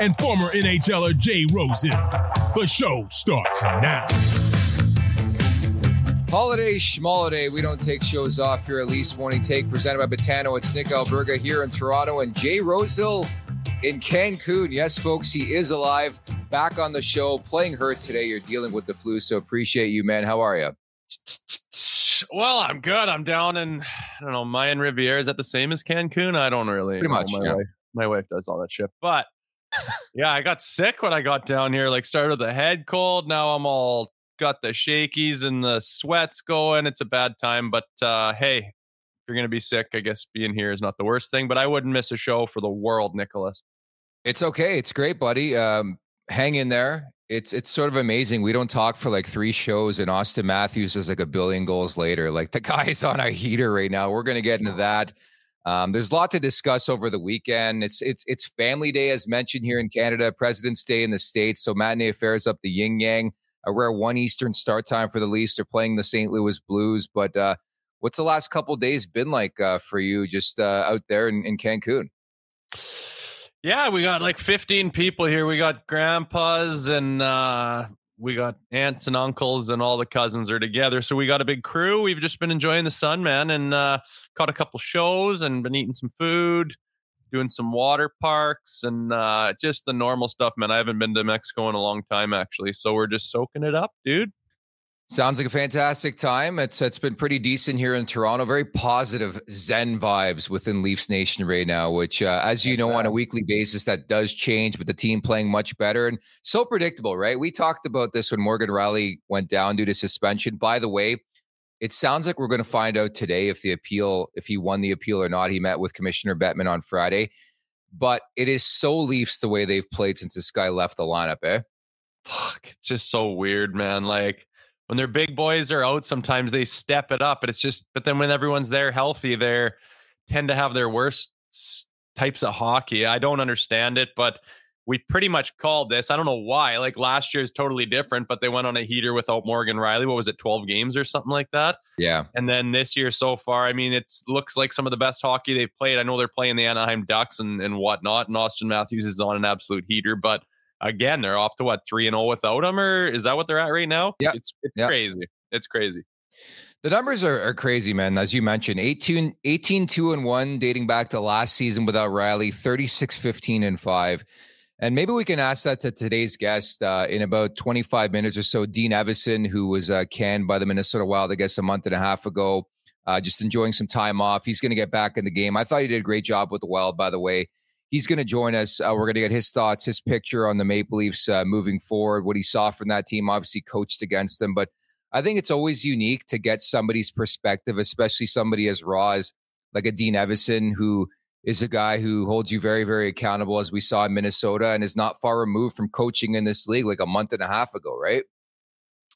and former NHLer Jay Rosehill. The show starts now. Holiday schmoliday. We don't take shows off here at Leafs Morning Take, presented by Betano. It's Nick Alberga here in Toronto and Jay Rosehill in Cancun. Yes, folks, he is alive. Back on the show, playing hurt today. You're dealing with the flu, so appreciate you, man. How are you? Well, I'm good. I'm down in, I don't know, Mayan Riviera. Is that the same as Cancun? I don't really. Pretty much, yeah. My wife does all that shit. But yeah, I got sick when I got down here. Like, started with a head cold. Now I'm all got the shakies and the sweats going. It's a bad time. But hey, if you're going to be sick, I guess being here is not the worst thing. But I wouldn't miss a show for the world, Nicholas. It's okay. It's great, buddy. Hang in there. It's sort of amazing. We don't talk for like 3 shows and Auston Matthews is like a billion goals later. Like, the guy's on a heater right now. We're going to get into that. There's a lot to discuss over the weekend. It's family day, as mentioned, here in Canada, President's Day in the States. So matinee affairs up the yin yang. A rare 1 Eastern start time for the Leafs. They're playing the St. Louis Blues. But what's the last couple of days been like for you just out there in Cancun? Yeah, we got like 15 people here. We got grandpas and we got aunts and uncles and all the cousins are together. So we got a big crew. We've just been enjoying the sun, man, and caught a couple shows and been eating some food, doing some water parks and just the normal stuff, man. I haven't been to Mexico in a long time, actually. So we're just soaking it up, dude. Sounds like a fantastic time. It's been pretty decent here in Toronto. Very positive Zen vibes within Leafs Nation right now, which, as you know, on a weekly basis, that does change, but the team playing much better and so predictable, right? We talked about this when Morgan Rielly went down due to suspension. By the way, it sounds like we're going to find out today if he won the appeal or not. He met with Commissioner Bettman on Friday, but it is so Leafs the way they've played since this guy left the lineup, eh? Fuck, it's just so weird, man. Like, when their big boys are out, sometimes they step it up, but it's just, but then when everyone's there healthy, they tend to have their worst types of hockey. I don't understand it, but we pretty much called this. I don't know why. Like, last year is totally different, but they went on a heater without Morgan Rielly. What was it, 12 games or something like that? Yeah. And then this year so far, I mean, it looks like some of the best hockey they've played. I know they're playing the Anaheim Ducks and whatnot, and Auston Matthews is on an absolute heater, but again, they're off to what, 3-0 without him, or is that what they're at right now? Yeah, it's crazy. It's crazy. The numbers are crazy, man. As you mentioned, 18-2-1 dating back to last season without Rielly, 36-15-5. And maybe we can ask that to today's guest in about 25 minutes or so. Dean Evason, who was canned by the Minnesota Wild, I guess, a month and a half ago, just enjoying some time off. He's going to get back in the game. I thought he did a great job with the Wild, by the way. He's going to join us. We're going to get his thoughts, his picture on the Maple Leafs moving forward, what he saw from that team, obviously coached against them. But I think it's always unique to get somebody's perspective, especially somebody as raw as like a Dean Evason, who is a guy who holds you very, very accountable, as we saw in Minnesota, and is not far removed from coaching in this league like a month and a half ago, right?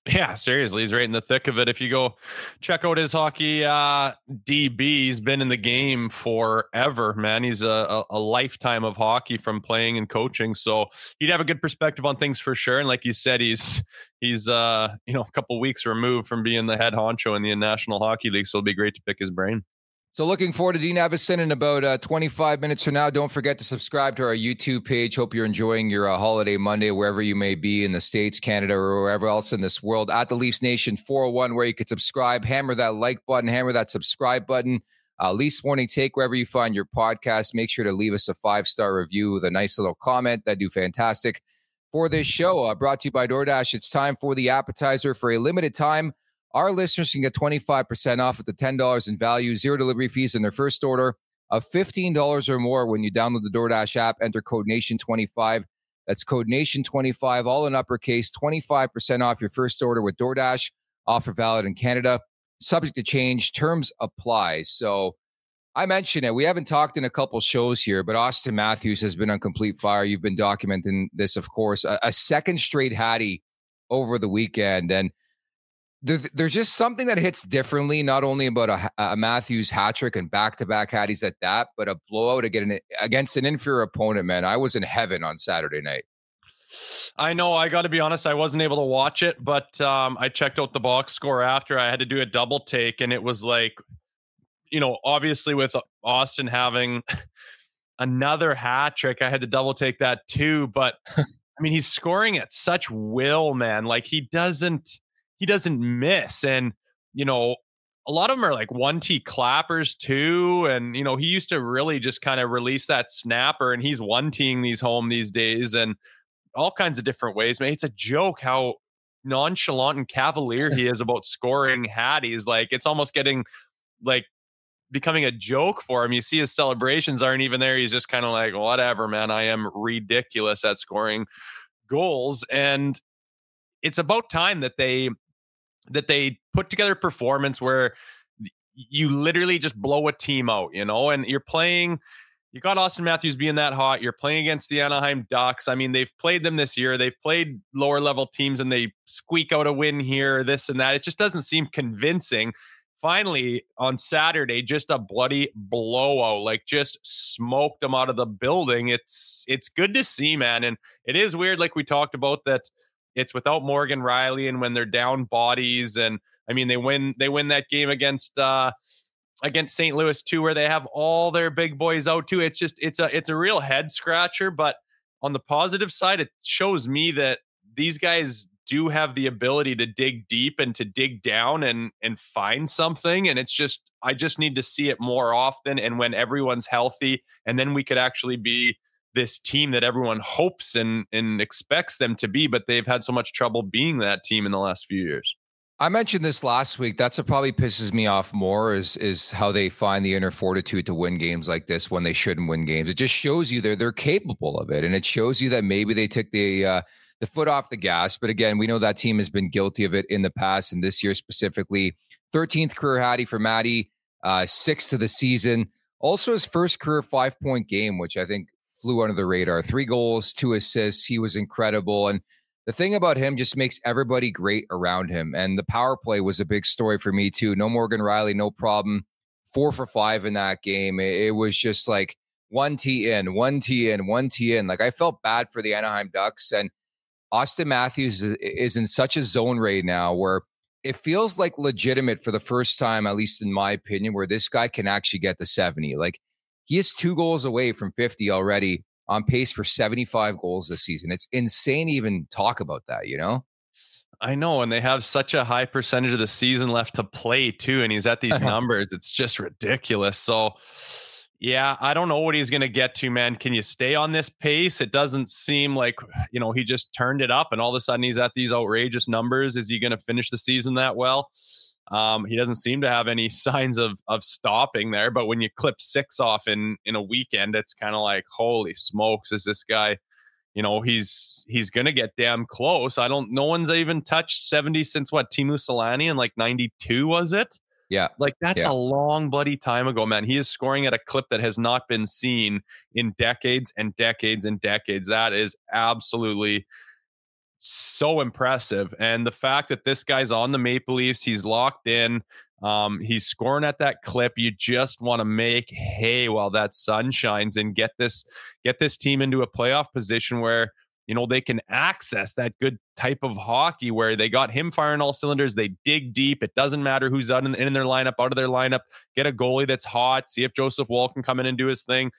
Yeah, seriously, he's right in the thick of it. If you go check out his hockey DB, he's been in the game forever, man. He's a lifetime of hockey from playing and coaching, so he'd have a good perspective on things for sure. And like you said, he's you know, a couple weeks removed from being the head honcho in the National Hockey League, so it'll be great to pick his brain. So looking forward to Dean Evason in about 25 minutes from now. Don't forget to subscribe to our YouTube page. Hope you're enjoying your holiday Monday, wherever you may be in the States, Canada, or wherever else in this world. At the Leafs Nation 401, where you can subscribe. Hammer that like button. Hammer that subscribe button. Leafs Morning Take, wherever you find your podcast. Make sure to leave us a 5-star review with a nice little comment. That'd do fantastic for this show. Brought to you by DoorDash. It's time for the appetizer. For a limited time, our listeners can get 25% off at the $10 in value, zero delivery fees on their first order of $15 or more when you download the DoorDash app, enter code NATION25. That's code NATION25, all in uppercase, 25% off your first order with DoorDash. Offer valid in Canada. Subject to change. Terms apply. So I mentioned it. We haven't talked in a couple shows here, but Auston Matthews has been on complete fire. You've been documenting this, of course. A second straight Hattie over the weekend. And there's just something that hits differently, not only about a Matthews hat trick and back-to-back Hatties at that, but a blowout against an inferior opponent, man. I was in heaven on Saturday night. I know. I got to be honest, I wasn't able to watch it, but I checked out the box score after. I had to do a double take, and it was like, you know, obviously with Auston having another hat trick, I had to double take that too. But I mean, he's scoring at such will, man. Like he doesn't miss. And, you know, a lot of them are like 1-T clappers too. And, you know, he used to really just kind of release that snapper, and he's 1-T'ing these home these days and all kinds of different ways. Man, it's a joke how nonchalant and cavalier he is about scoring Hatties. Like it's almost getting like becoming a joke for him. You see his celebrations aren't even there. He's just kind of like, whatever, man, I am ridiculous at scoring goals. And it's about time that they put together a performance where you literally just blow a team out, you know, and you got Auston Matthews being that hot. You're playing against the Anaheim Ducks. I mean, they've played them this year. They've played lower level teams and they squeak out a win here, this and that. It just doesn't seem convincing. Finally, on Saturday, just a bloody blowout, like just smoked them out of the building. It's good to see, man. And it is weird, like we talked about, that it's without Morgan Rielly, and when they're down bodies, and I mean they win that game against St. Louis too, where they have all their big boys out too. It's just it's a real head scratcher. But on the positive side, it shows me that these guys do have the ability to dig deep and to dig down and find something. And it's just, I just need to see it more often, and when everyone's healthy, and then we could actually be this team that everyone hopes and expects them to be, but they've had so much trouble being that team in the last few years. I mentioned this last week. That's what probably pisses me off more is how they find the inner fortitude to win games like this when they shouldn't win games. It just shows you they're capable of it. And it shows you that maybe they took the foot off the gas. But again, we know that team has been guilty of it in the past, and this year specifically. 13th career Hattie for Matty, 6th of the season. Also his first career 5-point game, which I think flew under the radar. 3 goals, 2 assists. He was incredible. And the thing about him, just makes everybody great around him. And the power play was a big story for me too. No Morgan Rielly, no problem. 4 for 5 in that game. It was just like 1-T in, 1-T in, 1-T in. Like I felt bad for the Anaheim Ducks. And Auston Matthews is in such a zone right now where it feels like legitimate for the first time, at least in my opinion, where this guy can actually get the 70. Like, he is 2 goals away from 50 already, on pace for 75 goals this season. It's insane to even talk about that, you know? I know, and they have such a high percentage of the season left to play too, and he's at these numbers. It's just ridiculous. So, yeah, I don't know what he's going to get to, man. Can you stay on this pace? It doesn't seem like, you know, he just turned it up, and all of a sudden he's at these outrageous numbers. Is he going to finish the season that well? He doesn't seem to have any signs of stopping there, but when you clip 6 off in a weekend, it's kind of like, holy smokes, is this guy, you know, he's going to get damn close. No one's even touched 70 since what, Teemu Selanne in like 92, was it? Yeah. Like that's a long bloody time ago, man. He is scoring at a clip that has not been seen in decades and decades and decades. That is absolutely so impressive. And the fact that this guy's on the Maple Leafs, he's locked in. He's scoring at that clip. You just want to make hay while that sun shines and get this team into a playoff position where, you know, they can access that good type of hockey where they got him firing all cylinders. They dig deep. It doesn't matter who's in their lineup, out of their lineup, get a goalie that's hot. See if Joseph Woll can come in and do his thing.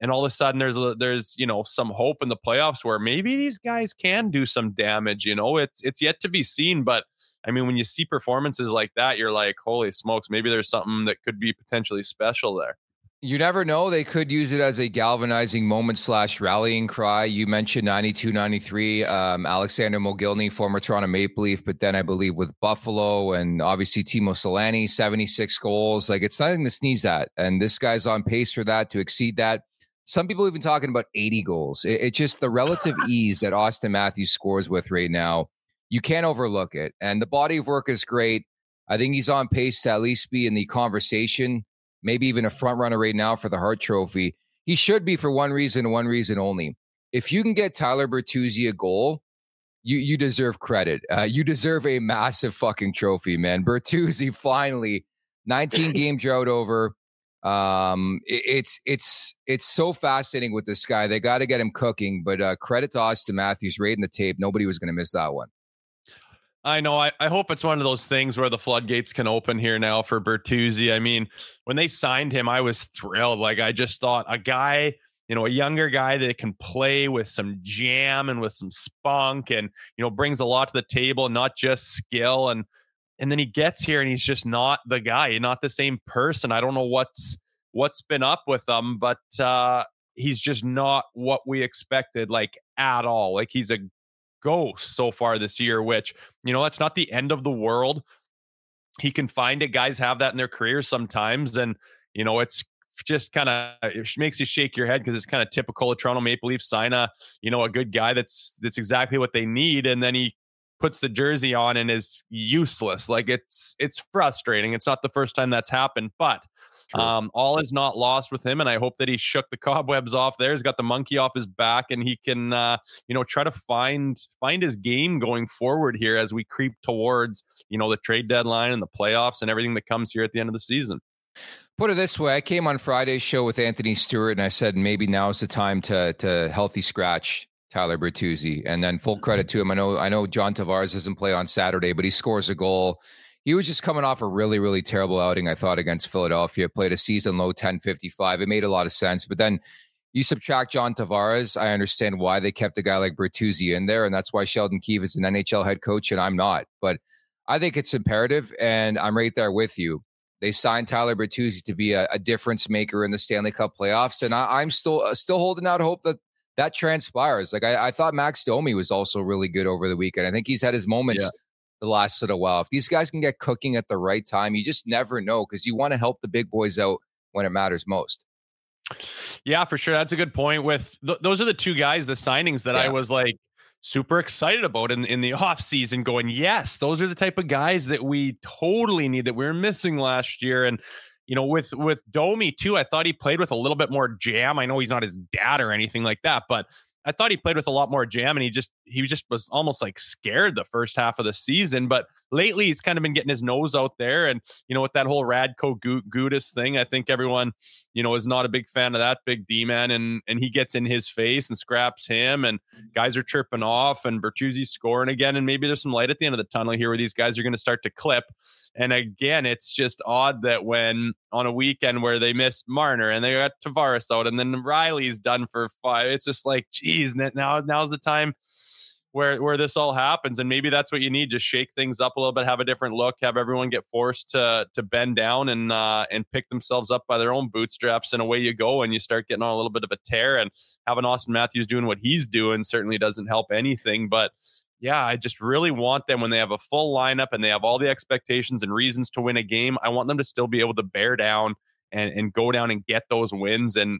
And all of a sudden there's, you know, some hope in the playoffs where maybe these guys can do some damage. You know, it's yet to be seen, but I mean, when you see performances like that, you're like, holy smokes, maybe there's something that could be potentially special there. You never know. They could use it as a galvanizing moment / rallying cry. You mentioned 92, 93, Alexander Mogilny, former Toronto Maple Leaf, but then I believe with Buffalo and obviously Teemu Selanne, 76 goals. Like it's nothing to sneeze at. And this guy's on pace for that, to exceed that. Some people even talking about 80 goals. It's just the relative ease that Auston Matthews scores with right now. You can't overlook it. And the body of work is great. I think he's on pace to at least be in the conversation, maybe even a front runner right now for the Hart Trophy. He should be for one reason only. If you can get Tyler Bertuzzi a goal, you deserve credit. You deserve a massive fucking trophy, man. Bertuzzi finally, 19 game drought over. It's so fascinating with this guy. They got to get him cooking, but credit to Auston Matthews, right in the tape. Nobody was going to miss that one. I know. I hope it's one of those things where the floodgates can open here now for Bertuzzi. I mean, when they signed him, I was thrilled. Like I just thought a guy, you know, a younger guy that can play with some jam and with some spunk and, you know, brings a lot to the table, not just skill. And then he gets here and he's just not the guy, not the same person. I don't know what's been up with him, but he's just not what we expected, like at all. Like he's a ghost so far this year, which, you know, that's not the end of the world. He can find it. Guys have that in their careers sometimes. And, you know, it's just kind of, it makes you shake your head because it's kind of typical of Toronto Maple Leafs, sign a, you know, a good guy that's exactly what they need. And then he puts the jersey on and is useless. Like it's frustrating. It's not the first time that's happened, but all is not lost with him. And I hope that he shook the cobwebs off there. He's got the monkey off his back and he can, you know, try to find his game going forward here as we creep towards, you know, the trade deadline and the playoffs and everything that comes here at the end of the season. Put it this way. I came on Friday's show with Anthony Stewart and I said, maybe now's the time to healthy scratch Tyler Bertuzzi, and then full credit to him. I know John Tavares doesn't play on Saturday, but he scores a goal. He was just coming off a really, really terrible outing, I thought, against Philadelphia. Played a season low 10.55. It made a lot of sense. But then you subtract John Tavares, I understand why they kept a guy like Bertuzzi in there, and that's why Sheldon Keefe is an NHL head coach, and I'm not. But I think it's imperative, and I'm right there with you. They signed Tyler Bertuzzi to be a difference maker in the Stanley Cup playoffs, and I'm still holding out hope that that transpires. Like I thought Max Domi was also really good over the weekend. I think he's had his moments the last little while. If these guys can get cooking at the right time, you just never know, because you want to help the big boys out when it matters most. Yeah, for sure. That's a good point. With those are the two guys, the signings that I was like super excited about in the off season going, yes, those are the type of guys that we totally need, that we were missing last year. And you know, with Domi too, I thought he played with a little bit more jam. I know he's not his dad or anything like that, but I thought he played with a lot more jam, and he just was almost like scared the first half of the season. But lately, he's kind of been getting his nose out there, and you know, with that whole Radko Gudas thing, I think everyone, you know, is not a big fan of that big D man, and he gets in his face and scraps him, and guys are chirping off, and Bertuzzi's scoring again, and maybe there's some light at the end of the tunnel here where these guys are going to start to clip. And again, it's just odd that when on a weekend where they miss Marner and they got Tavares out, and then Rielly's done for 5, it's just like, geez, now's the time where this all happens. And maybe that's what you need. Just shake things up a little bit, have a different look, have everyone get forced to bend down and pick themselves up by their own bootstraps, and away you go. And you start getting on a little bit of a tear, and having Auston Matthews doing what he's doing certainly doesn't help anything. But yeah, I just really want them, when they have a full lineup and they have all the expectations and reasons to win a game, I want them to still be able to bear down and go down and get those wins and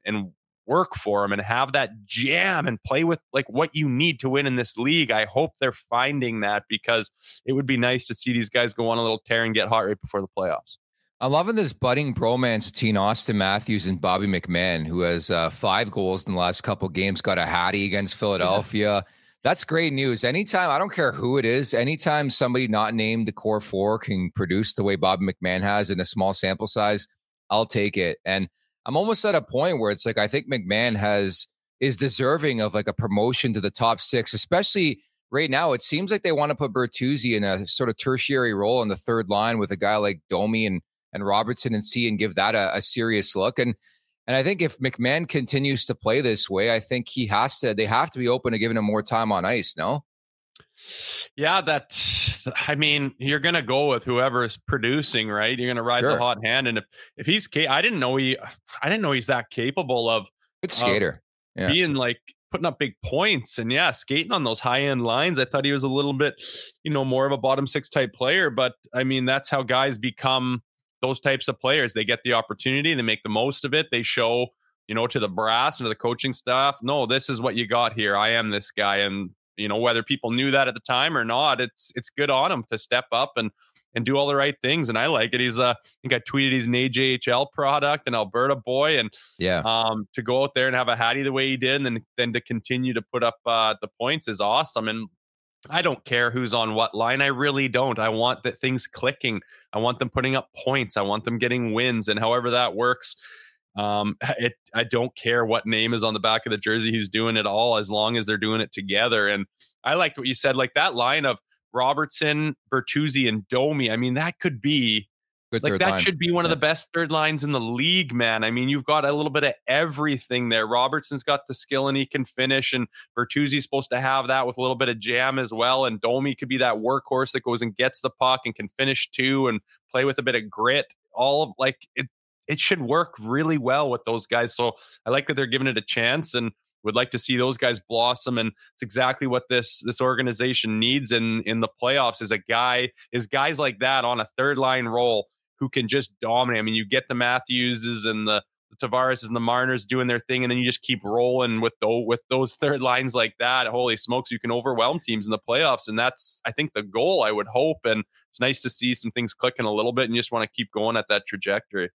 work for them and have that jam and play with like what you need to win in this league. I hope they're finding that, because it would be nice to see these guys go on a little tear and get hot right before the playoffs. I'm loving this budding bromance between Auston Matthews and Bobby McMahon, who has 5 goals in the last couple of games, got a hattie against Philadelphia. Yeah. That's great news. Anytime, I don't care who it is, anytime somebody not named the core four can produce the way Bobby McMahon has in a small sample size, I'll take it. And I'm almost at a point where it's like, I think McMahon is deserving of like a promotion to the top six, especially right now. It seems like they want to put Bertuzzi in a sort of tertiary role on the third line with a guy like Domi and Robertson and C, and give that a serious look. And I think if McMahon continues to play this way, I think they have to be open to giving him more time on ice. No? Yeah, you're going to go with whoever is producing, right? You're going to ride the hot hand. And if he's, I didn't know he's that capable of good skater, being like putting up big points and skating on those high end lines. I thought he was a little bit, more of a bottom six type player, but I mean, that's how guys become those types of players. They get the opportunity, they make the most of it. They show, to the brass and to the coaching staff, no, this is what you got here. I am this guy. And, whether people knew that at the time or not, it's good on him to step up and do all the right things. And I like it. He's I think I tweeted he's an AJHL product, an Alberta boy. And to go out there and have a hattie the way he did, and then to continue to put up the points is awesome. And I don't care who's on what line. I really don't. I want that things clicking. I want them putting up points. I want them getting wins, and however that works. I don't care what name is on the back of the jersey, who's doing it all, as long as they're doing it together. And I liked what you said, like that line of Robertson, Bertuzzi, and Domi. I mean, that could be should be one of the best third lines in the league, man. I mean, you've got a little bit of everything there. Robertson's got the skill and he can finish, and Bertuzzi's supposed to have that with a little bit of jam as well. And Domi could be that workhorse that goes and gets the puck and can finish too and play with a bit of grit. All of like it. It should work really well with those guys. So I like that they're giving it a chance, and would like to see those guys blossom. And it's exactly what this organization needs in the playoffs is guys like that on a third line role who can just dominate. I mean, you get the Matthewses and the Tavares and the Marners doing their thing, and then you just keep rolling with those third lines like that. Holy smokes, you can overwhelm teams in the playoffs. And that's, I think, the goal, I would hope. And it's nice to see some things clicking a little bit, and you just want to keep going at that trajectory.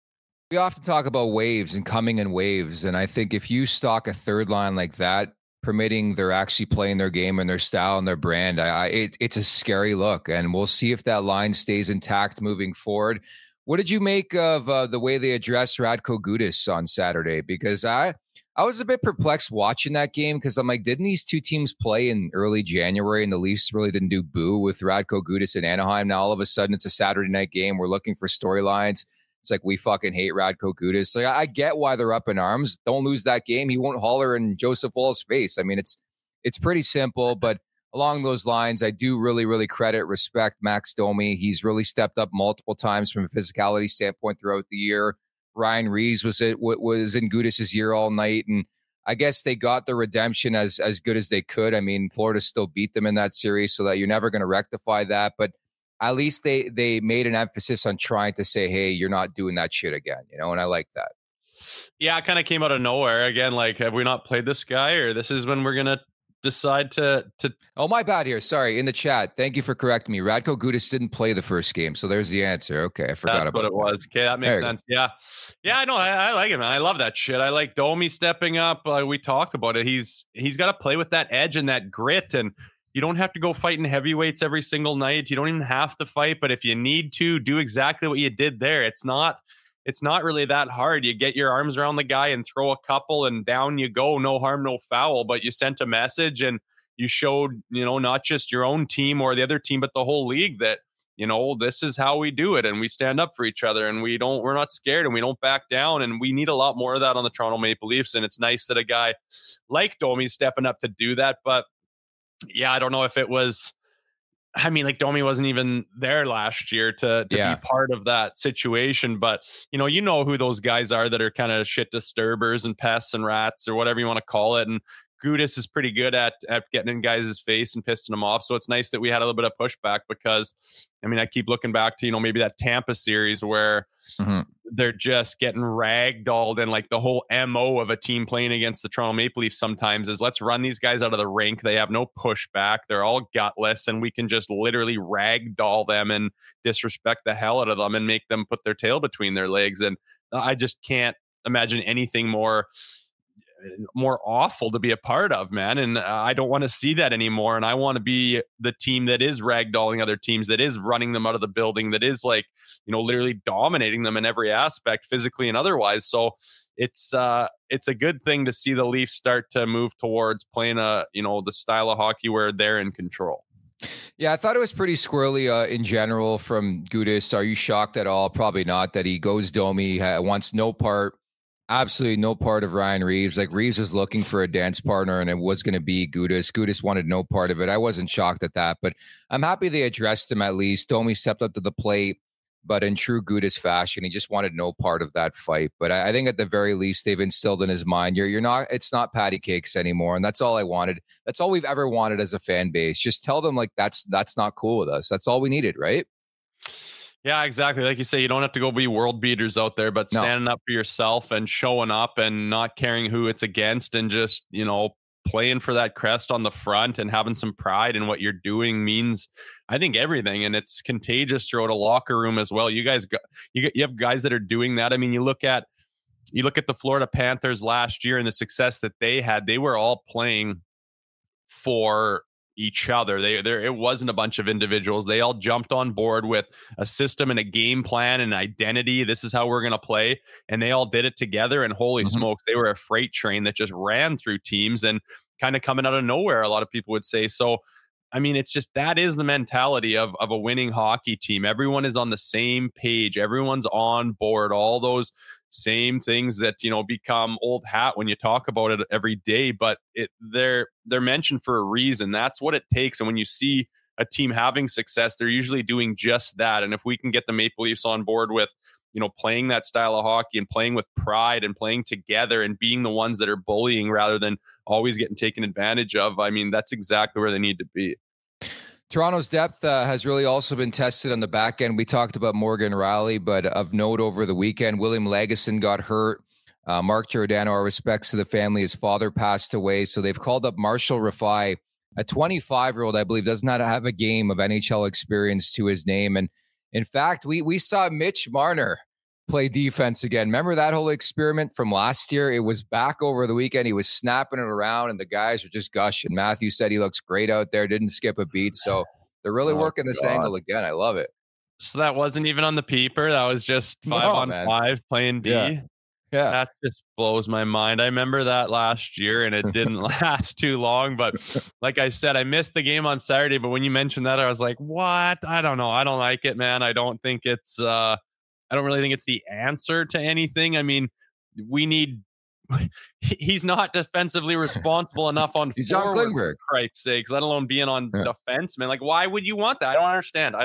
We often talk about waves and coming in waves. And I think if you stock a third line like that, permitting they're actually playing their game and their style and their brand, it's a scary look. And we'll see if that line stays intact moving forward. What did you make of the way they addressed Radko Gudas on Saturday? Because I was a bit perplexed watching that game, because I'm like, didn't these two teams play in early January, and the Leafs really didn't do boo with Radko Gudas in Anaheim? Now, all of a sudden, it's a Saturday night game. We're looking for storylines. It's like, we fucking hate Radko Gudas. Like, I get why they're up in arms. Don't lose that game. He won't holler in Joseph Woll's face. I mean, it's pretty simple, but along those lines, I do really, really respect Max Domi. He's really stepped up multiple times from a physicality standpoint throughout the year. Ryan Reaves was in Gudas' year all night, and I guess they got the redemption as good as they could. I mean, Florida still beat them in that series, so that you're never going to rectify that, but at least they made an emphasis on trying to say, hey, you're not doing that shit again, and I like that. Yeah, it kind of came out of nowhere. Again, like, have we not played this guy, or this is when we're going to decide to... Oh, my bad here. Sorry, in the chat. Thank you for correcting me. Radko Gudas didn't play the first game, so there's the answer. Okay, I forgot about that. That's what it was. Okay, that makes sense. Yeah. Yeah, no, I like it, man. I love that shit. I like Domi stepping up. We talked about it. He's got to play with that edge and that grit, and you don't have to go fighting heavyweights every single night. You don't even have to fight, but if you need to, do exactly what you did there. It's not really that hard. You get your arms around the guy and throw a couple, and down you go. No harm, no foul, but you sent a message, and you showed, not just your own team or the other team, but the whole league that, this is how we do it, and we stand up for each other, and we're not scared, and we don't back down, and we need a lot more of that on the Toronto Maple Leafs. And it's nice that a guy like Domi's stepping up to do that, but yeah, I don't know if it was, Domi wasn't even there last year to be part of that situation. But, you know who those guys are that are kind of shit disturbers and pests and rats or whatever you want to call it. And Gudas is pretty good at getting in guys' face and pissing them off. So it's nice that we had a little bit of pushback because, I keep looking back to, maybe that Tampa series where they're just getting ragdolled, and like the whole MO of a team playing against the Toronto Maple Leafs sometimes is let's run these guys out of the rink. They have no pushback. They're all gutless, and we can just literally ragdoll them and disrespect the hell out of them and make them put their tail between their legs. And I just can't imagine anything more awful to be a part of, man. And I don't want to see that anymore. And I want to be the team that is ragdolling other teams, that is running them out of the building, that is like, you know, literally dominating them in every aspect, physically and otherwise. So it's a good thing to see the Leafs start to move towards playing the style of hockey where they're in control. Yeah, I thought it was pretty squirrely in general from Gudas. Are you shocked at all? Probably not that he goes Domi, wants no part. Absolutely no part of Ryan Reaves. Like, Reaves was looking for a dance partner, and it was going to be Gudas. Gudas wanted no part of it. I wasn't shocked at that, but I'm happy they addressed him at least. Domi stepped up to the plate, but in true Gudas fashion, he just wanted no part of that fight. But I think at the very least, they've instilled in his mind, it's not patty cakes anymore. And that's all I wanted. That's all we've ever wanted as a fan base. Just tell them, like, that's not cool with us. That's all we needed, right? Yeah, exactly. Like you say, you don't have to go be world beaters out there, but standing up for yourself and showing up and not caring who it's against and just, you know, playing for that crest on the front and having some pride in what you're doing means, I think, everything. And it's contagious throughout a locker room as well. You guys, you have guys that are doing that. I mean, you look at the Florida Panthers last year and the success that they had. They were all playing for each other. It wasn't a bunch of individuals. They all jumped on board with a system and a game plan and identity. This is how we're going to play. And they all did it together. And holy smokes, they were a freight train that just ran through teams and kind of coming out of nowhere, a lot of people would say. So, I mean, it's just, that is the mentality of a winning hockey team. Everyone is on the same page. Everyone's on board. All those same things that, you know, become old hat when you talk about it every day, but they're mentioned for a reason. That's what it takes. And when you see a team having success, they're usually doing just that. And if we can get the Maple Leafs on board with, you know, playing that style of hockey and playing with pride and playing together and being the ones that are bullying rather than always getting taken advantage of, I mean, that's exactly where they need to be. Toronto's depth has really also been tested on the back end. We talked about Morgan Rielly, but of note over the weekend, William Lagesson got hurt. Mark Giordano, our respects to the family. His father passed away. So they've called up Marshall Rafai, a 25-year-old, I believe, does not have a game of NHL experience to his name. And in fact, we saw Mitch Marner play defense again. Remember that whole experiment from last year? It was back over the weekend. He was snapping it around and the guys were just gushing. Matthews said he looks great out there, didn't skip a beat. So they're really working this angle again. I love it. So that wasn't even on the peeper. That was just five on five playing D. Yeah. That just blows my mind. I remember that last year and it didn't last too long. But like I said, I missed the game on Saturday. But when you mentioned that, I was like, what? I don't know. I don't like it, man. I don't think it's I don't really think it's the answer to anything. I mean, he's not defensively responsible enough on forward, for Christ's sakes, let alone being on defense, man. Like, why would you want that? I don't understand.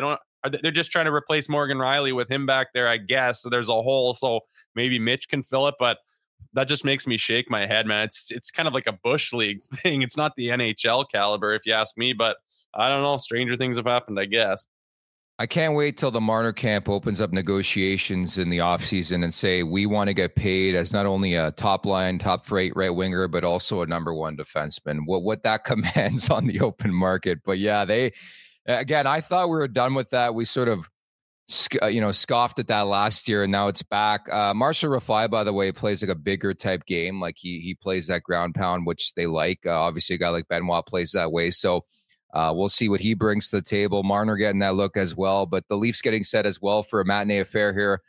They're just trying to replace Morgan Rielly with him back there, I guess. So there's a hole, so maybe Mitch can fill it, but that just makes me shake my head, man. It's kind of like a Bush League thing. It's not the NHL caliber, if you ask me, but I don't know. Stranger things have happened, I guess. I can't wait till the Marner camp opens up negotiations in the offseason and say, we want to get paid as not only a top line, top freight right winger, but also a number one defenseman. What that commands on the open market. But yeah, I thought we were done with that. We sort of, scoffed at that last year and now it's back. Marshall Rafai, by the way, plays like a bigger type game. Like he plays that ground pound, which they like. Obviously a guy like Benoit plays that way. So we'll see what he brings to the table. Marner getting that look as well, but the Leafs getting set as well for a matinee affair here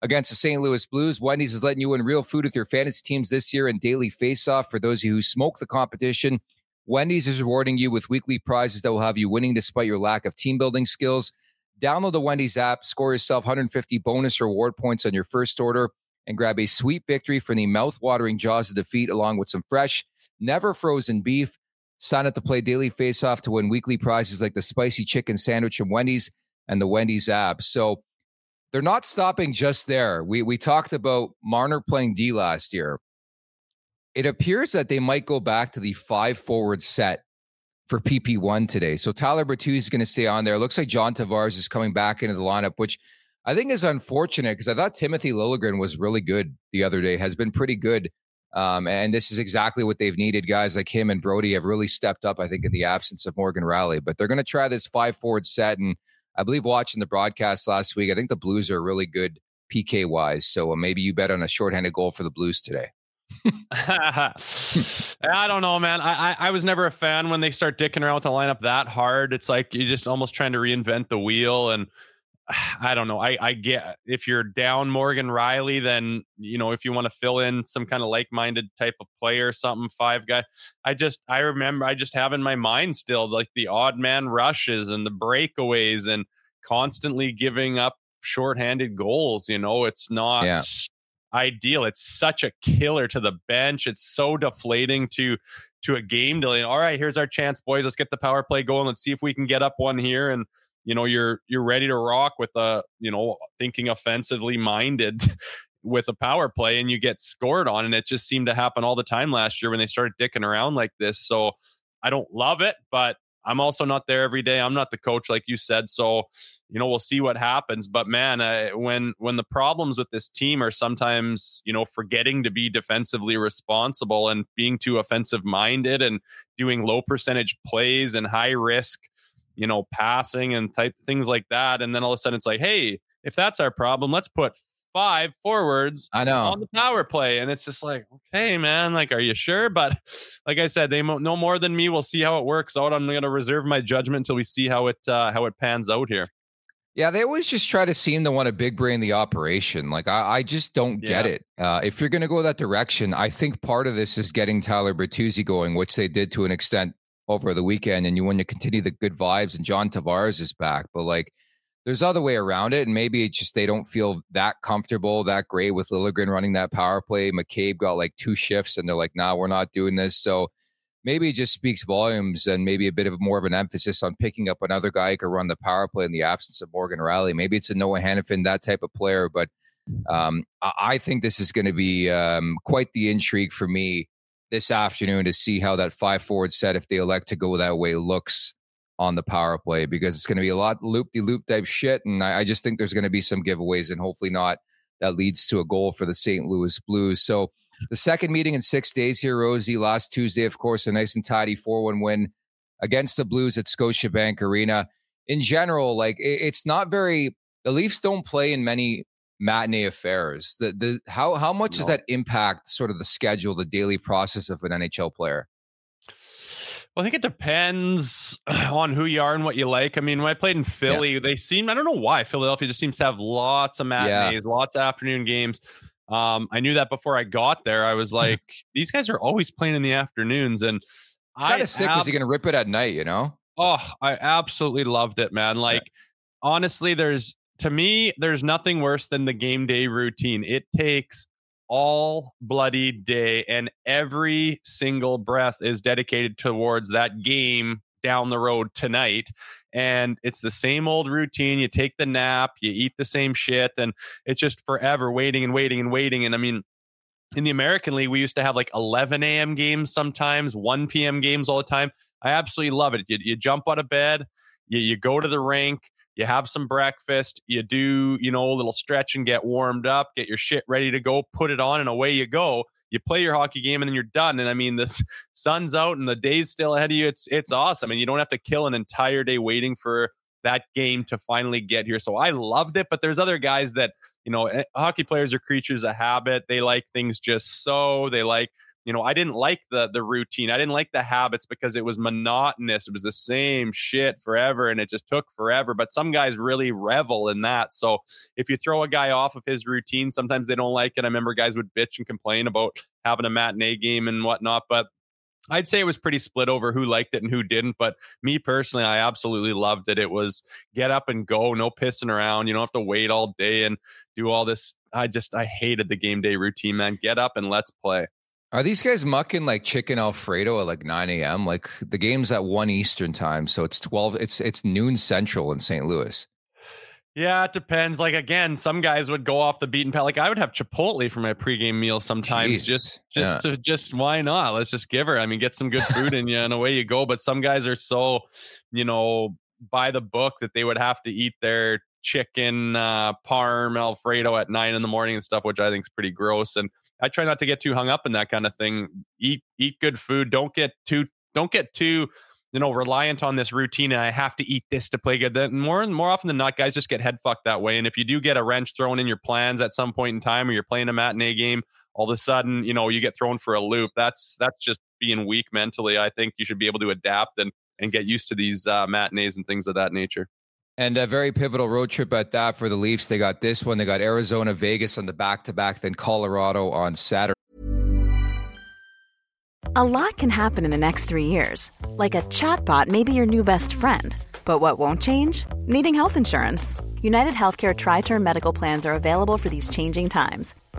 against the St. Louis Blues. Wendy's is letting you win real food with your fantasy teams this year and Daily Face-Off. For those of you who smoke the competition, Wendy's is rewarding you with weekly prizes that will have you winning despite your lack of team building skills. Download the Wendy's app, score yourself 150 bonus reward points on your first order, and grab a sweet victory from the mouth-watering jaws of defeat along with some fresh, never frozen beef. Sign up to play Daily Face-Off to win weekly prizes like the spicy chicken sandwich from Wendy's and the Wendy's app. So they're not stopping just there. We talked about Marner playing D last year. It appears that they might go back to the 5-forward set for PP1 today. So Tyler Bertuzzi is going to stay on there. It looks like John Tavares is coming back into the lineup, which I think is unfortunate because I thought Timothy Liljegren was really good the other day, has been pretty good. And this is exactly what they've needed. Guys like him and Brody have really stepped up, I think, in the absence of Morgan Rielly. But they're going to try this 5-forward set. And I believe watching the broadcast last week, I think the Blues are really good PK-wise. So maybe you bet on a shorthanded goal for the Blues today. I don't know, man. I was never a fan when they start dicking around with the lineup that hard. It's like you're just almost trying to reinvent the wheel. And I don't know. I get if you're down Morgan Rielly, then, you know, if you want to fill in some kind of like-minded type of player or something, five guy. I just have in my mind still like the odd man rushes and the breakaways and constantly giving up shorthanded goals. You know, it's not ideal. It's such a killer to the bench. It's so deflating to a game delay. All right, here's our chance, boys. Let's get the power play going. Let's see if we can get up one here. And you know, you're ready to rock with a, you know, thinking offensively minded with a power play, and you get scored on. And it just seemed to happen all the time last year when they started dicking around like this. So I don't love it, but I'm also not there every day. I'm not the coach, like you said. So, you know, we'll see what happens. But man, when the problems with this team are sometimes, you know, forgetting to be defensively responsible and being too offensive minded and doing low percentage plays and high risk, you know, passing and type things like that. And then all of a sudden it's like, hey, if that's our problem, let's put five forwards on the power play. And it's just like, okay, man, like, are you sure? But like I said, they know more than me. We'll see how it works out. I'm going to reserve my judgment until we see how it pans out here. Yeah, they always just try to seem to want to big brain the operation. Like, I just don't get it. If you're going to go that direction, I think part of this is getting Tyler Bertuzzi going, which they did to an extent over the weekend, and you want to continue the good vibes, and John Tavares is back, but like there's other way around it. And maybe it's just, they don't feel that comfortable, that great with Liljegren running that power play. McCabe got like two shifts and they're like, nah, we're not doing this. So maybe it just speaks volumes, and maybe a bit of more of an emphasis on picking up another guy who could run the power play in the absence of Morgan Rielly. Maybe it's a Noah Hannafin, that type of player, but I think this is going to be quite the intrigue for me this afternoon to see how that 5-forward set, if they elect to go that way, looks on the power play, because it's going to be a lot loop-de-loop type shit. And I just think there's going to be some giveaways, and hopefully not that leads to a goal for the St. Louis Blues. So the second meeting in 6 days here, Rosie. Last Tuesday, of course, a nice and tidy 4-1 win against the Blues at Scotiabank Arena. In general, like it's not very, the Leafs don't play in many matinee affairs. How much does that impact sort of the schedule, the daily process of an NHL player? Well, I think it depends on who you are and what you like. I mean, when I played in Philly, they seemed, I don't know why, Philadelphia just seems to have lots of matinees, lots of afternoon games. I knew that before I got there. I was like, these guys are always playing in the afternoons, and it's kind of sick because you're gonna rip it at night, you know? Oh, I absolutely loved it, man. Like honestly, to me, there's nothing worse than the game day routine. It takes all bloody day, and every single breath is dedicated towards that game down the road tonight. And it's the same old routine. You take the nap, you eat the same shit, and it's just forever waiting and waiting and waiting. And I mean, in the American League, we used to have like 11 a.m. games sometimes, 1 p.m. games all the time. I absolutely love it. You jump out of bed, you go to the rink, you have some breakfast, you do, you know, a little stretch and get warmed up, get your shit ready to go, put it on, and away you go. You play your hockey game, and then you're done. And I mean, the sun's out and the day's still ahead of you. It's awesome. And you don't have to kill an entire day waiting for that game to finally get here. So I loved it. But there's other guys that, you know, hockey players are creatures of habit. They like things just so. They like, you know, I didn't like the routine. I didn't like the habits because it was monotonous. It was the same shit forever, and it just took forever. But some guys really revel in that. So if you throw a guy off of his routine, sometimes they don't like it. I remember guys would bitch and complain about having a matinee game and whatnot. But I'd say it was pretty split over who liked it and who didn't. But me personally, I absolutely loved it. It was get up and go, no pissing around. You don't have to wait all day and do all this. I hated the game day routine, man. Get up and let's play. Are these guys mucking like chicken Alfredo at like 9 a.m.? Like the game's at 1 Eastern time. So it's 12. It's noon central in St. Louis. Yeah, it depends. Like, again, some guys would go off the beaten path. Like I would have Chipotle for my pregame meal sometimes. Jeez. Just why not? Let's just give her. I mean, get some good food in you and away you go. But some guys are so, you know, by the book that they would have to eat their chicken parm Alfredo at 9 a.m. and stuff, which I think is pretty gross. And I try not to get too hung up in that kind of thing. Eat good food. Don't get too, you know, reliant on this routine. And I have to eat this to play good. Then more often than not, guys just get head fucked that way. And if you do get a wrench thrown in your plans at some point in time, or you're playing a matinee game, all of a sudden, you know, you get thrown for a loop. That's just being weak mentally. I think you should be able to adapt and get used to these matinees and things of that nature. And a very pivotal road trip at that for the Leafs. They got this one. They got Arizona, Vegas on the back-to-back, then Colorado on Saturday. A lot can happen in the next 3 years. Like a chatbot may be your new best friend. But what won't change? Needing health insurance. UnitedHealthcare Tri-Term Medical Plans are available for these changing times.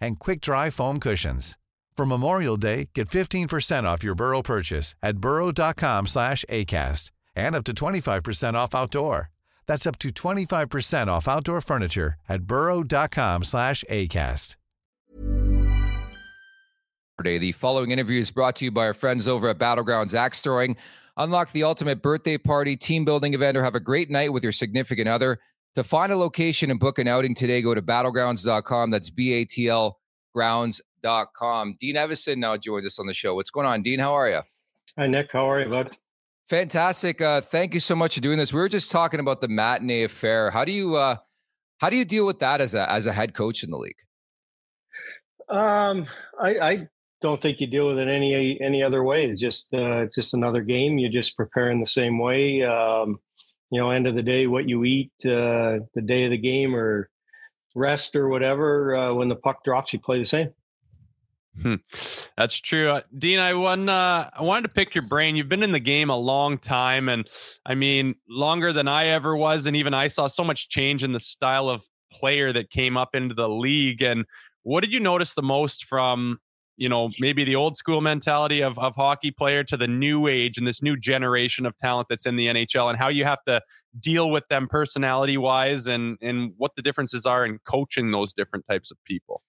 and quick-dry foam cushions. For Memorial Day, get 15% off your Burrow purchase at burrow.com/ACAST and up to 25% off outdoor. That's up to 25% off outdoor furniture at burrow.com/ACAST. The following interview is brought to you by our friends over at Battlegrounds Axe Throwing. Unlock the ultimate birthday party, team-building event, or have a great night with your significant other. To find a location and book an outing today, go to battlegrounds.com. That's BATLgrounds.com. Dean Evason now joins us on the show. What's going on, Dean? How are you? Hi, Nick. How are you, bud? Fantastic. Thank you so much for doing this. We were just talking about the matinee affair. How do you deal with that as a head coach in the league? I don't think you deal with it any other way. It's just another game. You're just preparing the same way. You know, end of the day, what you eat, the day of the game or rest or whatever, when the puck drops, you play the same. That's true. Dean, I wanted to pick your brain. You've been in the game a long time. And I mean, longer than I ever was. And even I saw so much change in the style of player that came up into the league. And what did you notice the most from, you know, maybe the old school mentality of hockey player to the new age and this new generation of talent that's in the NHL, and how you have to deal with them personality wise and what the differences are in coaching those different types of people?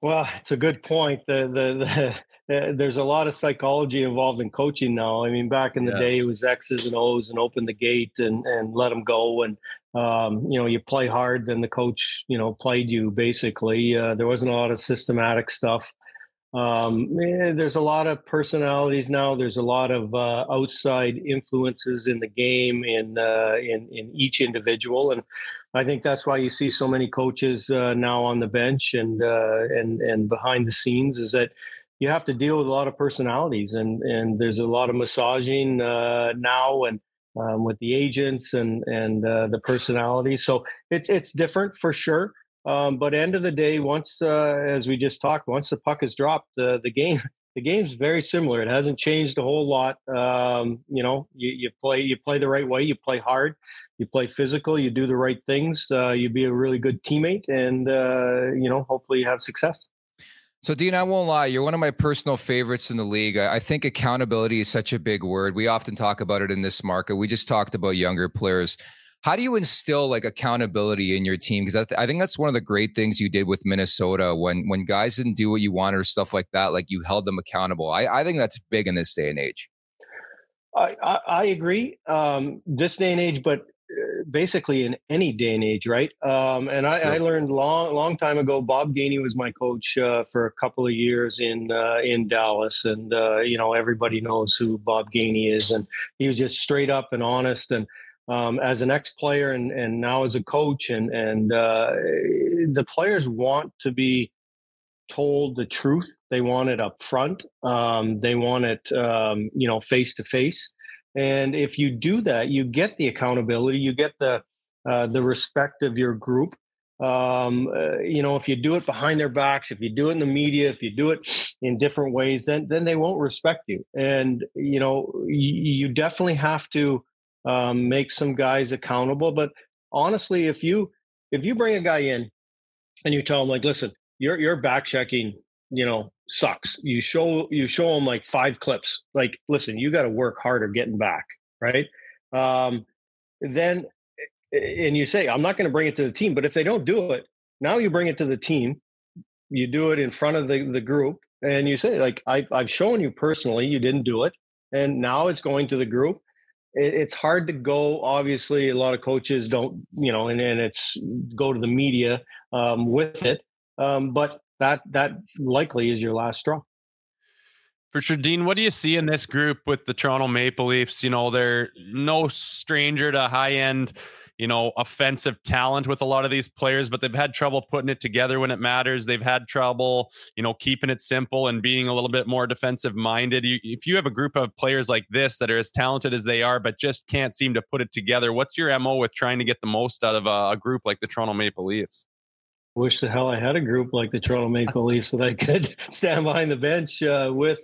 Well, it's a good point. There's a lot of psychology involved in coaching now. I mean, back in the day, it was X's and O's and open the gate and let them go. And, you know, you play hard, then the coach, you know, played you basically. There wasn't a lot of systematic stuff. There's a lot of personalities now. There's a lot of outside influences in the game in each individual, and I think that's why you see so many coaches now on the bench and behind the scenes, is that you have to deal with a lot of personalities, and there's a lot of massaging now and with the agents and the personalities. So it's different for sure. But end of the day, once, as we just talked, once the puck is dropped, the game's very similar. It hasn't changed a whole lot. You know, you play the right way, you play hard, you play physical, you do the right things, you be a really good teammate, and you know, hopefully you have success. So, Dean, I won't lie, you're one of my personal favorites in the league. I think accountability is such a big word. We often talk about it in this market. We just talked about younger players. How do you instill like accountability in your team? Because I think that's one of the great things you did with Minnesota when guys didn't do what you wanted or stuff like that, like you held them accountable. I think that's big in this day and age. I agree. This day and age, but basically in any day and age, right? And I learned long time ago, Bob Gainey was my coach for a couple of years in Dallas. And, you know, everybody knows who Bob Gainey is. And he was just straight up and honest. And as an ex-player and now as a coach, and the players want to be told the truth. They want it up front. They want it, you know, face to face. And if you do that, you get the accountability, you get the respect of your group. You know, if you do it behind their backs, if you do it in the media, if you do it in different ways, then they won't respect you. And, you know, you definitely have to make some guys accountable. But honestly, if you bring a guy in and you tell him, like, listen, your back checking, you know, sucks. You show them like 5 clips. Like, listen, you got to work harder getting back, right? Then, and you say, I'm not going to bring it to the team. But if they don't do it, now you bring it to the team. You do it in front of the group, and you say, like, I've shown you personally, you didn't do it, and now it's going to the group. It's hard to go. Obviously, a lot of coaches don't, you know, and it's go to the media with it, but. That likely is your last straw. For sure. Dean, what do you see in this group with the Toronto Maple Leafs? You know, they're no stranger to high-end, you know, offensive talent with a lot of these players, but they've had trouble putting it together when it matters. They've had trouble, you know, keeping it simple and being a little bit more defensive-minded. If you have a group of players like this that are as talented as they are, but just can't seem to put it together, what's your MO with trying to get the most out of a group like the Toronto Maple Leafs? Wish the hell I had a group like the Toronto Maple Leafs that I could stand behind the bench with.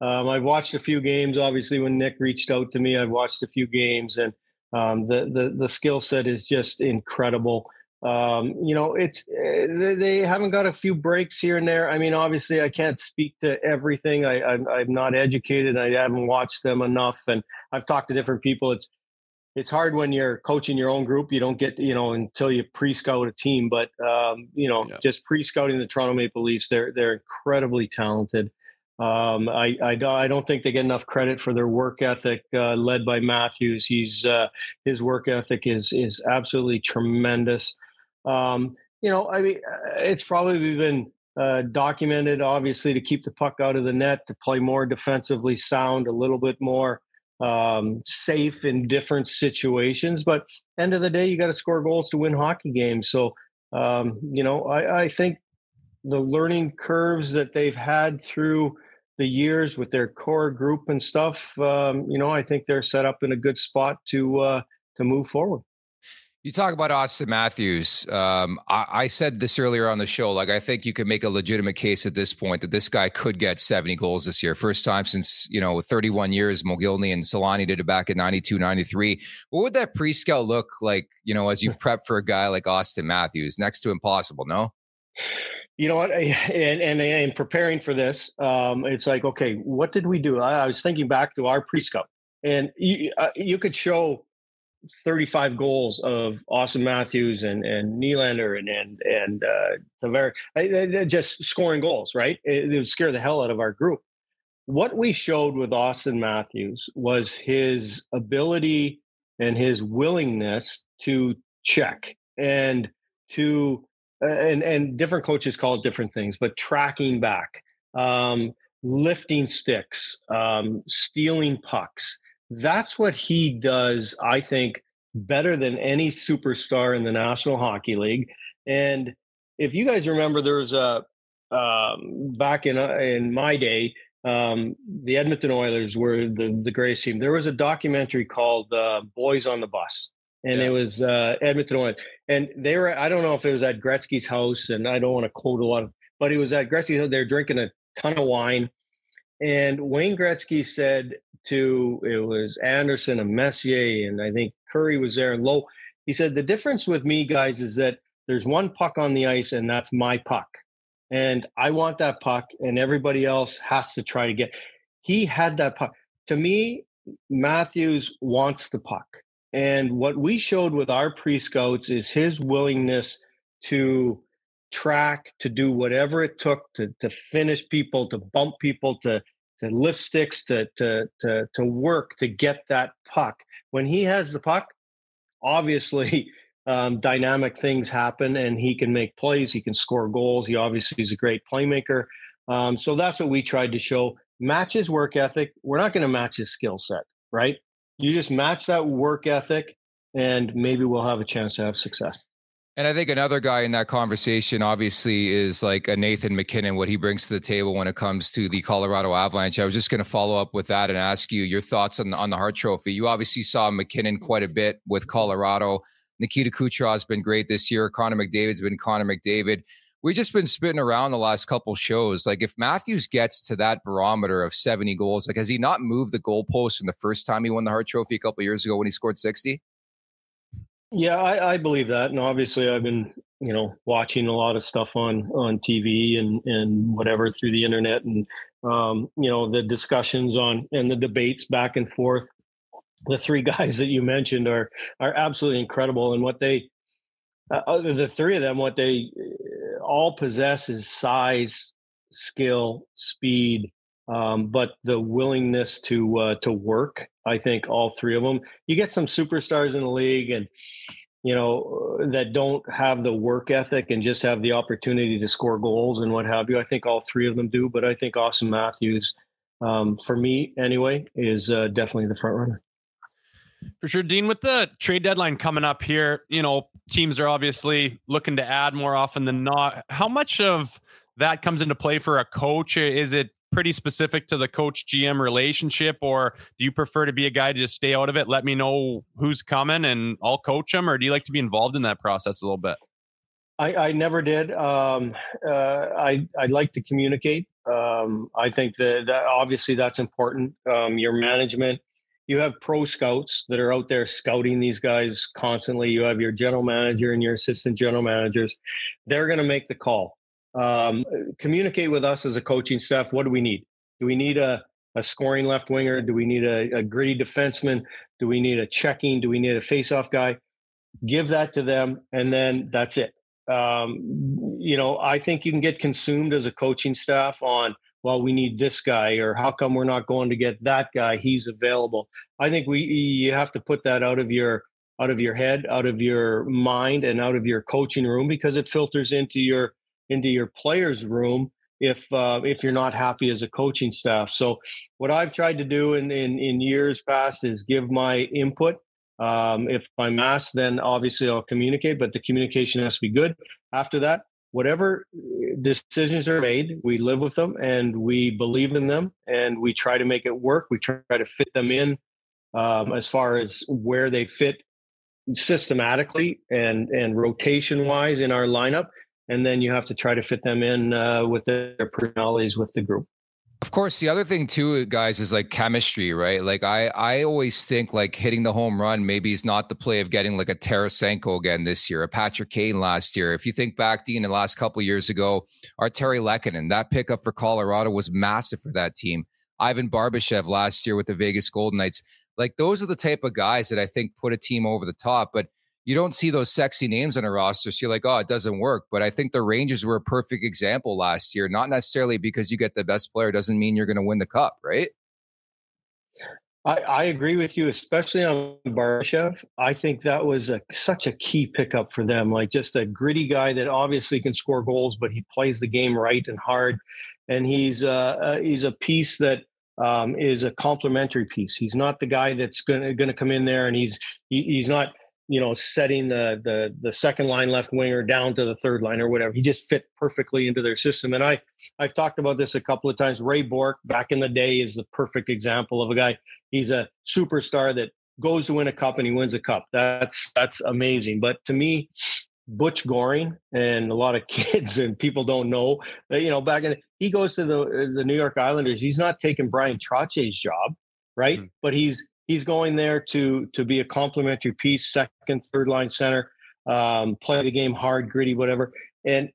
I've watched a few games, obviously, when Nick reached out to me. I've watched a few games, and the skill set is just incredible. You know, it's they haven't got a few breaks here and there. I mean, obviously, I can't speak to everything. I'm not educated. I haven't watched them enough, and I've talked to different people. It's hard when you're coaching your own group. You don't get, you know, until you pre-scout a team. But, you know, just pre-scouting the Toronto Maple Leafs, they're incredibly talented. I don't think they get enough credit for their work ethic led by Matthews. His work ethic is absolutely tremendous. You know, I mean, it's probably been documented, obviously, to keep the puck out of the net, to play more defensively sound, a little bit more safe in different situations, but end of the day, you got to score goals to win hockey games. So, you know, I think the learning curves that they've had through the years with their core group and stuff, you know, I think they're set up in a good spot to move forward. You talk about Auston Matthews. I said this earlier on the show. Like, I think you could make a legitimate case at this point that this guy could get 70 goals this year. First time since, you know, 31 years. Mogilny and Selanne did it back in 92, 93. What would that pre-scout look like, you know, as you prep for a guy like Auston Matthews? Next to impossible, no? You know what? And preparing for this, it's like, okay, what did we do? I was thinking back to our pre-scout. And you could show 35 goals of Auston Matthews and Nylander and Tavares, just scoring goals, right? It would scare the hell out of our group. What we showed with Auston Matthews was his ability and his willingness to check and to and different coaches call it different things, but tracking back, lifting sticks, stealing pucks. That's what he does, I think, better than any superstar in the National Hockey League. And if you guys remember, there was a back in my day, the Edmonton Oilers were the greatest team. There was a documentary called Boys on the Bus, and it was Edmonton Oilers. And they were, I don't know if it was at Gretzky's house, and I don't want to quote a lot, but it was at Gretzky's house. They're drinking a ton of wine. And Wayne Gretzky said to, it was Anderson and Messier, and I think Curry was there and Lowe. He said, the difference with me, guys, is that there's one puck on the ice, and that's my puck. And I want that puck, and everybody else has to try to get. He had that puck. To me, Matthews wants the puck. And what we showed with our pre-scouts is his willingness to track, to do whatever it took to finish people, to bump people, to lift sticks, to work, to get that puck. When he has the puck, obviously dynamic things happen, and he can make plays. He can score goals. He obviously is a great playmaker. So that's what we tried to show. Match his work ethic. We're not going to match his skill set, right? You just match that work ethic, and maybe we'll have a chance to have success. And I think another guy in that conversation, obviously, is like a Nathan MacKinnon, what he brings to the table when it comes to the Colorado Avalanche. I was just going to follow up with that and ask you your thoughts on the Hart Trophy. You obviously saw MacKinnon quite a bit with Colorado. Nikita Kucherov has been great this year. Connor McDavid's been Connor McDavid. We've just been spitting around the last couple shows. Like, if Matthews gets to that barometer of 70 goals, like, has he not moved the goalpost from the first time he won the Hart Trophy a couple years ago when he scored 60? Yeah, I believe that. And obviously I've been, you know, watching a lot of stuff on TV and whatever through the internet and, you know, the discussions on and the debates back and forth. The three guys that you mentioned are absolutely incredible. And what they, the three of them, what they all possess is size, skill, speed, but the willingness to work. I think all three of them. You get some superstars in the league, and you know, that don't have the work ethic and just have the opportunity to score goals and what have you. I think all three of them do, but I think Auston Matthews, for me anyway, is definitely the front runner. For sure. Dean, with the trade deadline coming up here, you know, teams are obviously looking to add more often than not. How much of that comes into play for a coach? Is it pretty specific to the coach GM relationship, or do you prefer to be a guy to just stay out of it? Let me know who's coming and I'll coach them. Or do you like to be involved in that process a little bit? I never did. I like to communicate. I think that obviously that's important. Your management, you have pro scouts that are out there scouting these guys constantly. You have your general manager and your assistant general managers. They're going to make the call. Communicate with us as a coaching staff. What do we need? Do we need a scoring left winger? Do we need a gritty defenseman? Do we need a checking? Do we need a face-off guy? Give that to them, and then that's it. You know, I think you can get consumed as a coaching staff on, well, we need this guy, or how come we're not going to get that guy? He's available. I think you have to put that out of your head, out of your mind, and out of your coaching room, because it filters into your players' room if you're not happy as a coaching staff. So what I've tried to do in years past is give my input. If I'm asked, then obviously I'll communicate, but the communication has to be good. After that, whatever decisions are made, we live with them and we believe in them and we try to make it work. We try to fit them in as far as where they fit systematically and rotation-wise in our lineup. And then you have to try to fit them in with their personalities with the group. Of course, the other thing too, guys, is like chemistry, right? Like I always think like hitting the home run maybe is not the play of getting like a Tarasenko again this year, a Patrick Kane last year. If you think back, Dean, the last couple of years ago, our Terry Lehkonen, that pickup for Colorado was massive for that team. Ivan Barbashev last year with the Vegas Golden Knights. Like those are the type of guys that I think put a team over the top, but you don't see those sexy names on a roster. So you're like, oh, it doesn't work. But I think the Rangers were a perfect example last year. Not necessarily because you get the best player doesn't mean you're going to win the cup, right? I agree with you, especially on Barbashev. I think that was such a key pickup for them. Like just a gritty guy that obviously can score goals, but he plays the game right and hard. And he's a piece that is a complementary piece. He's not the guy that's going to come in there and he's not, you know, setting the second line left winger down to the third line or whatever. He just fit perfectly into their system. And I've talked about this a couple of times. Ray Bourque back in the day is the perfect example of a guy. He's a superstar that goes to win a cup and he wins a cup. That's amazing. But to me, Butch Goring, and a lot of kids and people don't know, you know, back in, he goes to the New York Islanders. He's not taking Brian Trottié's job, right? Mm-hmm. But he's going there to be a complementary piece, second, third line center, play the game hard, gritty, whatever. And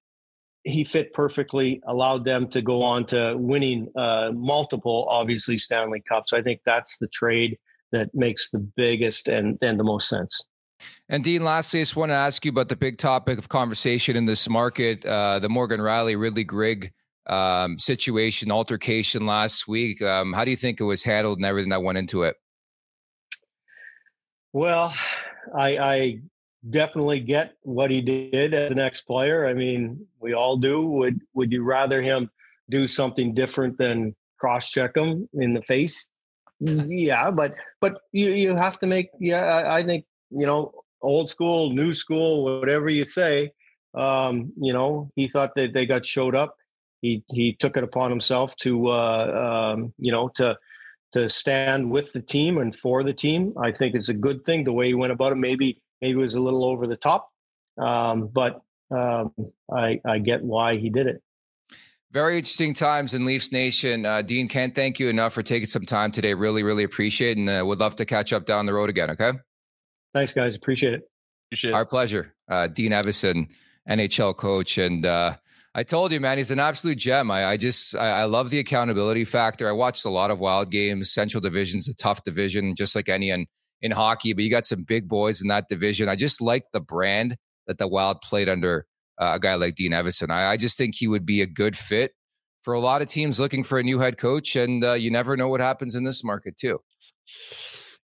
he fit perfectly, allowed them to go on to winning multiple, obviously, Stanley Cups. I think that's the trade that makes the biggest and the most sense. And Dean, lastly, I just want to ask you about the big topic of conversation in this market, the Morgan Rielly, Ridley Grigg situation, altercation last week. How do you think it was handled and everything that went into it? Well, I definitely get what he did as an ex-player. I mean, we all do. Would you rather him do something different than cross-check him in the face? Yeah, but you have to make, I think, old school, new school, whatever you say, he thought that they got showed up. He took it upon himself to, to stand with the team and for the team. I think it's a good thing the way he went about it. Maybe it was a little over the top, but I get why he did it. Very interesting times in Leafs Nation. Dean, can't thank you enough for taking some time today. Really, really appreciate it. And would love to catch up down the road again, okay? Thanks, guys. Appreciate it. Our pleasure. Dean Evason, NHL coach. And I told you, man, he's an absolute gem. I love the accountability factor. I watched a lot of wild games. Central Division's a tough division, just like any in hockey, but you got some big boys in that division. I just like the brand that the Wild played under a guy like Dean Evason. I just think he would be a good fit for a lot of teams looking for a new head coach, and you never know what happens in this market too.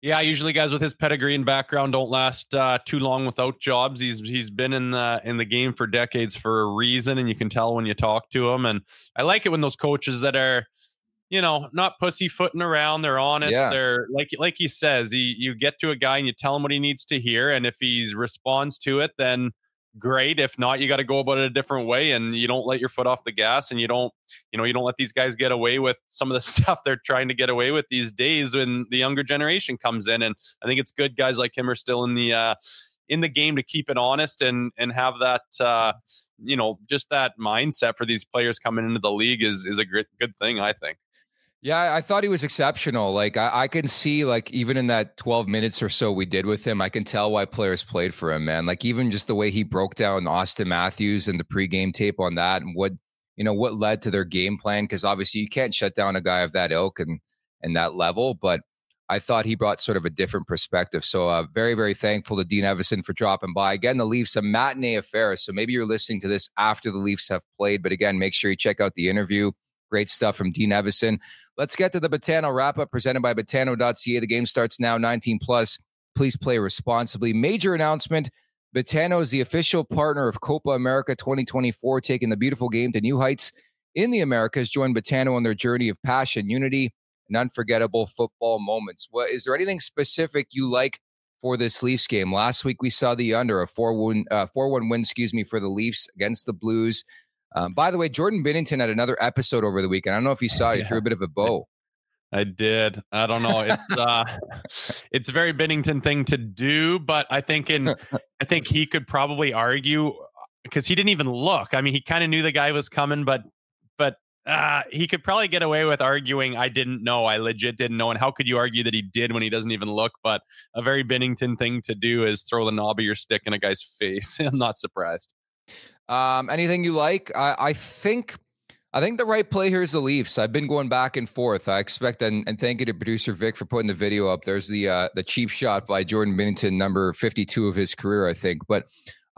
Yeah, usually guys with his pedigree and background don't last too long without jobs. He's been in the game for decades for a reason, and you can tell when you talk to him. And I like it when those coaches that are, not pussyfooting around, they're honest. Yeah. They're like he says, you get to a guy and you tell him what he needs to hear, and if he responds to it, then great. If not, you got to go about it a different way, and you don't let your foot off the gas, and you don't let these guys get away with some of the stuff they're trying to get away with these days when the younger generation comes in. And I think it's good guys like him are still in the game to keep it honest and have that, just that mindset for these players coming into the league is a good thing, I think. Yeah, I thought he was exceptional. Like I can see, like even in that 12 minutes or so we did with him, I can tell why players played for him, man. Like even just the way he broke down Auston Matthews and the pregame tape on that, and what led to their game plan, because obviously you can't shut down a guy of that ilk and that level. But I thought he brought sort of a different perspective. So very, very thankful to Dean Evason for dropping by. Again, the Leafs a matinee affair, so maybe you're listening to this after the Leafs have played. But again, make sure you check out the interview. Great stuff from Dean Evason. Let's get to the Betano wrap-up presented by Betano.ca. The game starts now, 19+. Please play responsibly. Major announcement. Betano is the official partner of Copa America 2024, taking the beautiful game to new heights in the Americas. Join Betano on their journey of passion, unity, and unforgettable football moments. What is there anything specific you like for this Leafs game? Last week we saw the under, a 4-1 win, for the Leafs against the Blues. By the way, Jordan Binnington had another episode over the weekend. I don't know if you saw it. He threw a bit of a bow. I did. I don't know. It's it's a very Binnington thing to do, but I think he could probably argue because he didn't even look. I mean, he kind of knew the guy was coming, but he could probably get away with arguing, I didn't know. I legit didn't know. And how could you argue that he did when he doesn't even look? But a very Binnington thing to do is throw the knob of your stick in a guy's face. I'm not surprised. Anything you like? I think the right play here is the Leafs. I've been going back and forth. I expect, and thank you to producer Vic for putting the video up. There's the cheap shot by Jordan Binnington, number 52 of his career, I think. But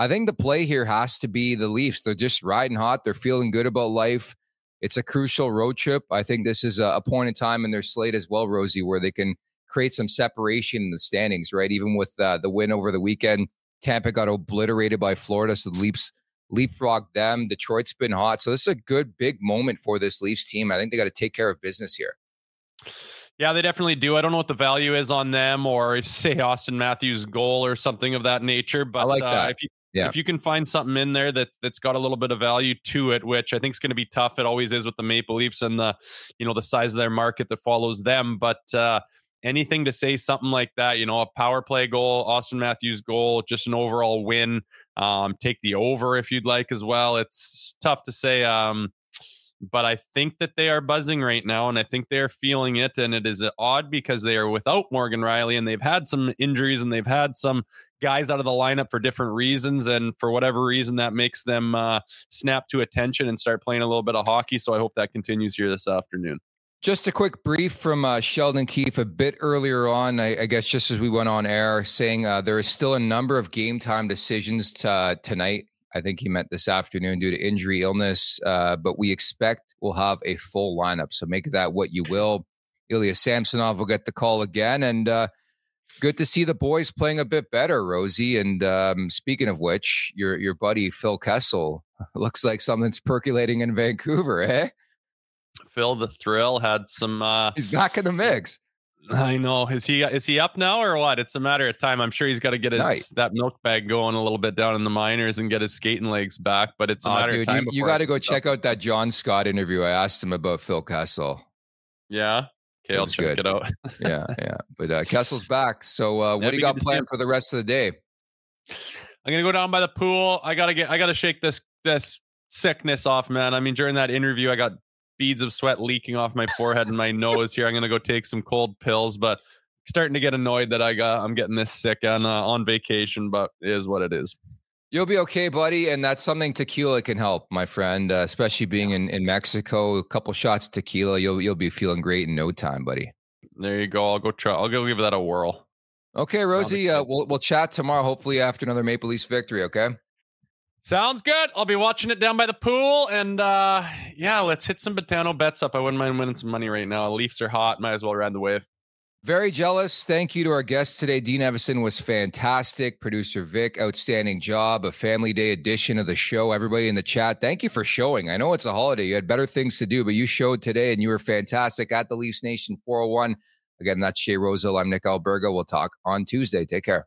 I think the play here has to be the Leafs. They're just riding hot. They're feeling good about life. It's a crucial road trip. I think this is a point in time in their slate as well, Rosie, where they can create some separation in the standings, right? Even with the win over the weekend, Tampa got obliterated by Florida, so the Leafs leapfrog them. Detroit's been hot. So this is a good big moment for this Leafs team. I think they got to take care of business here. Yeah, they definitely do. I don't know what the value is on them or if, say, Auston Matthews' goal or something of that nature. But I like that. If you can find something in there that's got a little bit of value to it, which I think is going to be tough. It always is with the Maple Leafs and the size of their market that follows them. But anything to say something like that, a power play goal, Auston Matthews' goal, just an overall win. Take the over if you'd like as well. It's tough to say, but I think that they are buzzing right now, and I think they're feeling it. And it is odd because they are without Morgan Rielly, and they've had some injuries, and they've had some guys out of the lineup for different reasons, and for whatever reason that makes them snap to attention and start playing a little bit of hockey. So I hope that continues here this afternoon. Just a quick brief from Sheldon Keefe a bit earlier on, I guess just as we went on air, saying there is still a number of game time decisions tonight. I think he meant this afternoon due to injury, illness, but we expect we'll have a full lineup. So make that what you will. Ilya Samsonov will get the call again. And Good to see the boys playing a bit better, Rosie. And speaking of which, your buddy Phil Kessel looks like something's percolating in Vancouver, eh? Phil the Thrill had some. He's back in the mix. I know. Is he up now or what? It's a matter of time. I'm sure he's got to get his that milk bag going a little bit down in the minors and get his skating legs back. But it's a matter of time. You got to go check out that John Scott interview. I asked him about Phil Kessel. Yeah. Okay, I'll check it out. Yeah. But Kessel's back. So what do you got planned for the rest of the day? I'm gonna go down by the pool. I gotta shake this sickness off, man. I mean, during that interview, I got beads of sweat leaking off my forehead and my nose here. I'm gonna go take some cold pills, but starting to get annoyed that I'm getting this sick on vacation. But it is what it is. You'll be okay, buddy. And that's something tequila can help, my friend, especially being in Mexico. A couple shots of tequila, you'll be feeling great in no time, buddy. There you go. I'll go give that a whirl. Okay, Rosie, we'll chat tomorrow, hopefully after another Maple Leafs victory, okay? Sounds good. I'll be watching it down by the pool. And let's hit some Betano bets up. I wouldn't mind winning some money right now. Leafs are hot. Might as well ride the wave. Very jealous. Thank you to our guests today. Dean Evason was fantastic. Producer Vic, outstanding job. A family day edition of the show. Everybody in the chat, thank you for showing. I know it's a holiday. You had better things to do, but you showed today and you were fantastic at the Leafs Nation 401. Again, that's Jay Rosehill. I'm Nick Alberga. We'll talk on Tuesday. Take care.